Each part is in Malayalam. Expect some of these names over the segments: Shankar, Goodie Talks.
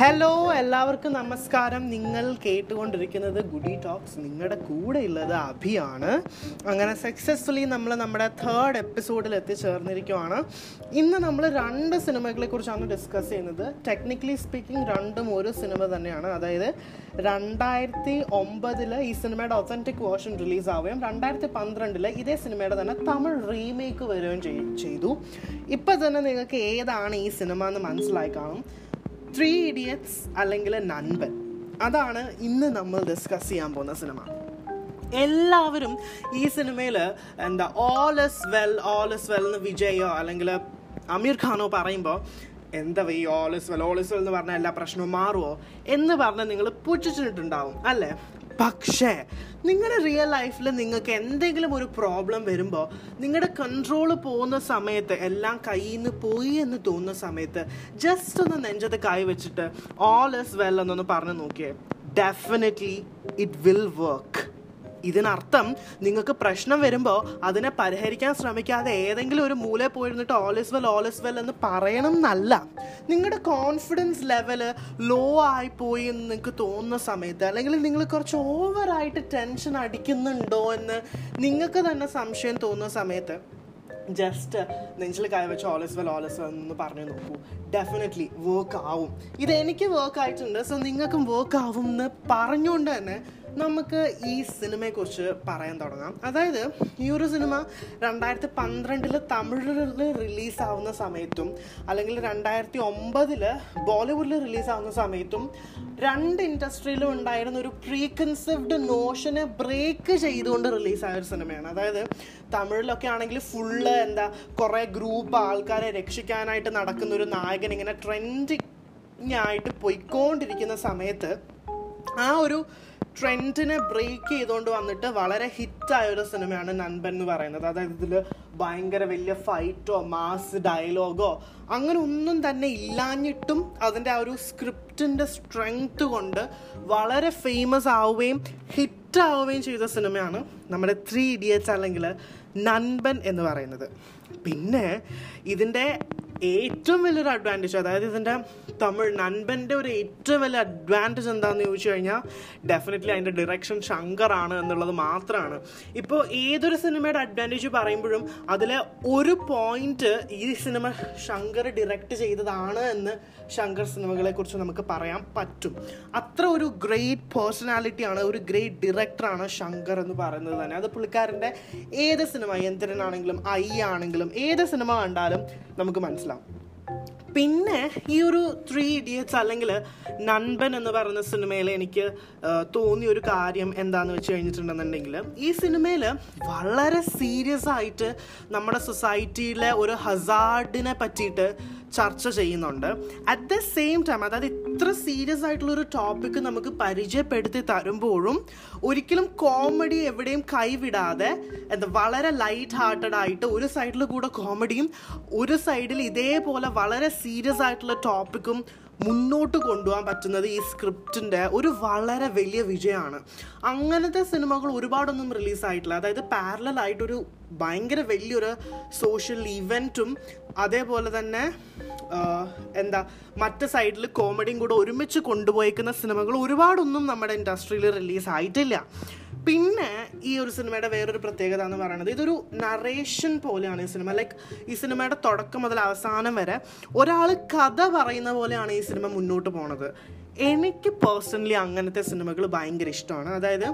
ഹലോ എല്ലാവർക്കും നമസ്കാരം. നിങ്ങൾ കേട്ടുകൊണ്ടിരിക്കുന്നത് ഗുഡി ടോക്സ്. നിങ്ങളുടെ കൂടെ ഉള്ളത് അഭിയാണ്. അങ്ങനെ സക്സസ്ഫുള്ളി നമ്മൾ നമ്മുടെ 3rd എപ്പിസോഡിൽ എത്തിച്ചേർന്നിരിക്കുകയാണ്. ഇന്ന് നമ്മൾ 2 സിനിമകളെക്കുറിച്ചാണ് ഡിസ്കസ് ചെയ്യുന്നത്. ടെക്നിക്കലി സ്പീക്കിംഗ് 2 ഒരു സിനിമ തന്നെയാണ്. അതായത് 2009 ഈ സിനിമയുടെ ഒതൻറ്റിക് വേർഷൻ റിലീസാവുകയും 2012 ഇതേ സിനിമയുടെ തന്നെ തമിഴ് റീമേക്ക് വരികയും ചെയ്തു. ഇപ്പം തന്നെ നിങ്ങൾക്ക് ഏതാണ് ഈ സിനിമ എന്ന് മനസ്സിലായി കാണും. 3 Idiots അല്ലെങ്കിൽ നൻപൻ, അതാണ് ഇന്ന് നമ്മൾ ഡിസ്കസ് ചെയ്യാൻ പോകുന്ന സിനിമ. എല്ലാവരും ഈ സിനിമയിൽ ഓൾ ഇസ് വെൽ എന്ന് വിജയോ അല്ലെങ്കിൽ അമീർ ഖാനോ പറയുമ്പോൾ എന്താ ഈ ഓൾ ഇസ് വെൽ എന്ന് പറഞ്ഞാൽ എല്ലാ പ്രശ്നവും മാറുമോ എന്ന് പറഞ്ഞാൽ നിങ്ങൾ പുച്ഛിച്ചിട്ടുണ്ടാവും അല്ലേ? പക്ഷേ നിങ്ങളുടെ റിയൽ ലൈഫിൽ നിങ്ങൾക്ക് എന്തെങ്കിലും ഒരു പ്രോബ്ലം വരുമ്പോൾ, നിങ്ങളുടെ കൺട്രോൾ പോകുന്ന സമയത്ത്, എല്ലാം കയ്യിൽ നിന്ന് പോയി എന്ന് തോന്നുന്ന സമയത്ത് ജസ്റ്റ് ഒന്ന് നെഞ്ചത്ത് കൈ വെച്ചിട്ട് ഓൾ ഇസ് വെൽ എന്നൊന്ന് പറഞ്ഞു നോക്കിയേ. Definitely it will work. ഇതിനർത്ഥം നിങ്ങൾക്ക് പ്രശ്നം വരുമ്പോൾ അതിനെ പരിഹരിക്കാൻ ശ്രമിക്കാതെ ഏതെങ്കിലും ഒരു മൂലയിൽ പോയിരുന്നിട്ട് ഓൾ ഇസ് വെൽ എന്ന് പറയണം എന്നല്ല. നിങ്ങളുടെ കോൺഫിഡൻസ് ലെവൽ ലോ ആയിപ്പോയി എന്ന് നിങ്ങൾക്ക് തോന്നുന്ന സമയത്ത്, അല്ലെങ്കിൽ നിങ്ങൾ കുറച്ച് ഓവറായിട്ട് ടെൻഷൻ അടിക്കുന്നുണ്ടോ എന്ന് നിങ്ങൾക്ക് തന്നെ സംശയം തോന്നുന്ന സമയത്ത് ജസ്റ്റ് നെഞ്ചിൽ കൈവച്ച് ഓൾ ഇസ് വെൽ എന്ന് പറഞ്ഞു നോക്കൂ. ഡെഫിനറ്റ്ലി വർക്ക് ആവും. ഇത് എനിക്ക് വർക്ക് ആയിട്ടുണ്ട്, സോ നിങ്ങൾക്കും വർക്ക് ആവും എന്ന് പറഞ്ഞുകൊണ്ട് തന്നെ നമുക്ക് ഈ സിനിമയെക്കുറിച്ച് പറയാൻ തുടങ്ങാം. അതായത് ഈ ഒരു സിനിമ 2012 തമിഴിൽ റിലീസാവുന്ന സമയത്തും അല്ലെങ്കിൽ 2009 ബോളിവുഡിൽ റിലീസാവുന്ന സമയത്തും 2 ഇൻഡസ്ട്രിയിലും ഉണ്ടായിരുന്ന ഒരു പ്രീകൺസെപ്റ്റ് നോഷനെ ബ്രേക്ക് ചെയ്തുകൊണ്ട് റിലീസായ ഒരു സിനിമയാണ്. അതായത് തമിഴിലൊക്കെ ആണെങ്കിൽ ഫുള്ള് കുറേ ഗ്രൂപ്പ് ആൾക്കാരെ രക്ഷിക്കാനായിട്ട് നടക്കുന്നൊരു നായകൻ ഇങ്ങനെ ട്രെൻഡിങ്ങായിട്ട് പോയിക്കൊണ്ടിരിക്കുന്ന സമയത്ത് ആ ഒരു ട്രെൻഡിനെ ബ്രേക്ക് ചെയ്തുകൊണ്ട് വന്നിട്ട് വളരെ ഹിറ്റായൊരു സിനിമയാണ് നൻപൻ എന്ന് പറയുന്നത്. അതായത് ഇതിൽ ഭയങ്കര വലിയ ഫൈറ്റോ മാസ് ഡയലോഗോ അങ്ങനെ ഒന്നും തന്നെ ഇല്ലാഞ്ഞിട്ടും അതിൻ്റെ ആ ഒരു സ്ക്രിപ്റ്റിൻ്റെ സ്ട്രെങ്ത് കൊണ്ട് വളരെ ഫേമസ് ആവുകയും ഹിറ്റാവുകയും ചെയ്ത സിനിമയാണ് നമ്മുടെ 3 Idiots അല്ലെങ്കിൽ നൻപൻ എന്ന് പറയുന്നത്. പിന്നെ ഇതിൻ്റെ ഏറ്റവും വലിയൊരു അഡ്വാൻറ്റേജ്, അതായത് ഇതിൻ്റെ തമിഴ് നൻപൻ്റെ ഒരു ഏറ്റവും വലിയ അഡ്വാൻറ്റേജ് എന്താണെന്ന് ചോദിച്ചു കഴിഞ്ഞാൽ ഡെഫിനറ്റ്ലി അതിൻ്റെ ഡയറക്ഷൻ ശങ്കർ ആണ് എന്നുള്ളത് മാത്രമാണ്. ഇപ്പോൾ ഏതൊരു സിനിമയുടെ അഡ്വാൻറ്റേജ് പറയുമ്പോഴും അതിലെ ഒരു പോയിന്റ് ഈ സിനിമ ശങ്കർ ഡയറക്റ്റ് ചെയ്തതാണ് എന്ന് ശങ്കർ സിനിമകളെക്കുറിച്ച് നമുക്ക് പറയാൻ പറ്റും. അത്ര ഒരു ഗ്രേറ്റ് പേഴ്സണാലിറ്റിയാണ്, ഒരു ഗ്രേറ്റ് ഡയറക്ടറാണ് ശങ്കർ എന്ന് പറയുന്നത് തന്നെ. അത് പുള്ളിക്കാരൻ്റെ ഏത് സിനിമ, യന്ത്രനാണെങ്കിലും ഐ ആണെങ്കിലും ഏത് സിനിമ കണ്ടാലും നമുക്ക് മനസ്സിലാവും. പിന്നെ ഈ ഒരു 3 Idiots അല്ലെങ്കിൽ നൻപൻ എന്ന് പറയുന്ന സിനിമയിൽ എനിക്ക് തോന്നിയ ഒരു കാര്യം എന്താണെന്ന് വെച്ച് കഴിഞ്ഞിട്ടുണ്ടെന്നുണ്ടെങ്കിൽ, ഈ സിനിമയിൽ വളരെ സീരിയസ് ആയിട്ട് നമ്മുടെ സൊസൈറ്റിയിലെ ഒരു ഹസാർഡിനെ പറ്റിയിട്ട് ചർച്ച ചെയ്യുന്നുണ്ട്. അറ്റ് ദ സെയിം ടൈം, അതായത് ഇത്ര സീരിയസ് ആയിട്ടുള്ളൊരു ടോപ്പിക്ക് നമുക്ക് പരിചയപ്പെടുത്തി തരുമ്പോഴും ഒരിക്കലും കോമഡി എവിടെയും കൈവിടാതെ വളരെ ലൈറ്റ് ഹാർട്ടഡായിട്ട് ഒരു സൈഡിൽ കൂടെ കോമഡിയും ഒരു സൈഡിൽ ഇതേപോലെ വളരെ സീരിയസ് ആയിട്ടുള്ള ടോപ്പിക്കും മുന്നോട്ട് കൊണ്ടുപോകാൻ പറ്റുന്നത് ഈ സ്ക്രിപ്റ്റിൻ്റെ ഒരു വളരെ വലിയ വിജയമാണ്. അങ്ങനത്തെ സിനിമകൾ ഒരുപാടൊന്നും റിലീസായിട്ടില്ല. അതായത് പാരലായിട്ടൊരു ഭയങ്കര വലിയൊരു സോഷ്യൽ ഇവൻറ്റും അതേപോലെ തന്നെ മറ്റ് സൈഡിൽ കോമഡിയും കൂടെ ഒരുമിച്ച് കൊണ്ടുപോയിരിക്കുന്ന സിനിമകൾ ഒരുപാടൊന്നും നമ്മുടെ ഇൻഡസ്ട്രിയിൽ റിലീസായിട്ടില്ല. പിന്നെ ഈ ഒരു സിനിമയുടെ വേറൊരു പ്രത്യേകത എന്ന് പറയുന്നത്, ഇതൊരു നറേഷൻ പോലെയാണ് ഈ സിനിമ. ഈ സിനിമയുടെ തുടക്കം മുതൽ അവസാനം വരെ ഒരാൾ കഥ പറയുന്ന പോലെയാണ് ഈ സിനിമ മുന്നോട്ട് പോണത്. എനിക്ക് പേഴ്സണലി അങ്ങനത്തെ സിനിമകൾ ഭയങ്കര ഇഷ്ടമാണ്. അതായത്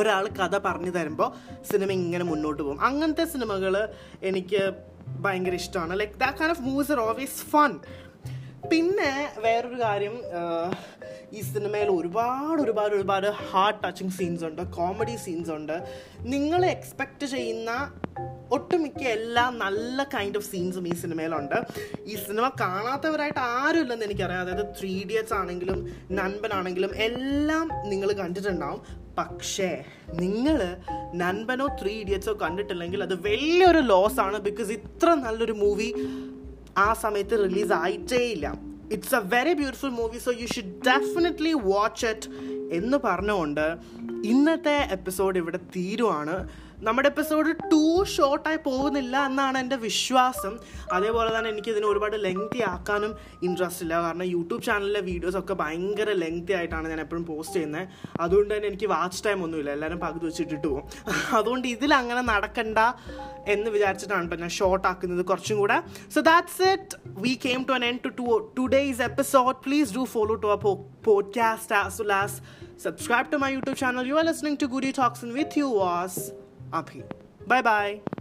ഒരാൾ കഥ പറഞ്ഞു തരുമ്പോൾ സിനിമ ഇങ്ങനെ മുന്നോട്ട് പോകും. അങ്ങനത്തെ സിനിമകൾ എനിക്ക് ഭയങ്കര ഇഷ്ടമാണ്. That kind of movies are always fun. പിന്നെ വേറൊരു കാര്യം, ഈ സിനിമയിൽ ഒരുപാട് ഹാർട്ട് ടച്ചിങ് സീൻസ് ഉണ്ട്, കോമഡി സീൻസ് ഉണ്ട്. നിങ്ങൾ എക്സ്പെക്റ്റ് ചെയ്യുന്ന ഒട്ടുമിക്ക എല്ലാ നല്ല കൈൻഡ് ഓഫ് സീൻസും ഈ സിനിമയിലുണ്ട്. ഈ സിനിമ കാണാത്തവരായിട്ട് ആരും ഇല്ലെന്ന് എനിക്കറിയാം. അതായത് 3 Idiots ആണെങ്കിലും നൻപൻ ആണെങ്കിലും എല്ലാം നിങ്ങൾ കണ്ടിട്ടുണ്ടാവും. പക്ഷേ നിങ്ങൾ നൻപനോ 3 Idiotsോ കണ്ടിട്ടില്ലെങ്കിൽ അത് വലിയൊരു ലോസാണ്. ബിക്കോസ് ഇത്ര നല്ലൊരു മൂവി ആ സമയത്ത് റിലീസായിട്ടേ ഇല്ല. It's a very beautiful movie, so you should definitely watch it എന്ന് പറഞ്ഞുകൊണ്ട് ഇന്നത്തെ എപ്പിസോഡ് ഇവിടെ തീരുവാണ്. നമ്മുടെ എപ്പിസോഡ് 2 ഷോർട്ടായി പോകുന്നില്ല എന്നാണ് എൻ്റെ വിശ്വാസം. അതേപോലെ തന്നെ എനിക്കിതിന് ഒരുപാട് ലെങ്തി ആക്കാനും ഇൻട്രസ്റ്റ് ഇല്ല, കാരണം യൂട്യൂബ് ചാനലിലെ വീഡിയോസൊക്കെ ഭയങ്കര ലെങ്തി ആയിട്ടാണ് ഞാൻ എപ്പോഴും പോസ്റ്റ് ചെയ്യുന്നത്. അതുകൊണ്ട് തന്നെ എനിക്ക് വാച്ച് ടൈം ഒന്നുമില്ല, എല്ലാവരും പകുതി വെച്ചിട്ടിട്ട് പോകും. അതുകൊണ്ട് ഇതിലങ്ങനെ നടക്കണ്ട എന്ന് വിചാരിച്ചിട്ടാണ് കേട്ടോ ഞാൻ ഷോർട്ടാക്കുന്നത് കുറച്ചും കൂടെ. So that's it, we came to an end to today's episode. Please do follow to our podcast as well as subscribe to my YouTube channel. You are listening to Goodie Talks and with you was Abhi. Bye bye.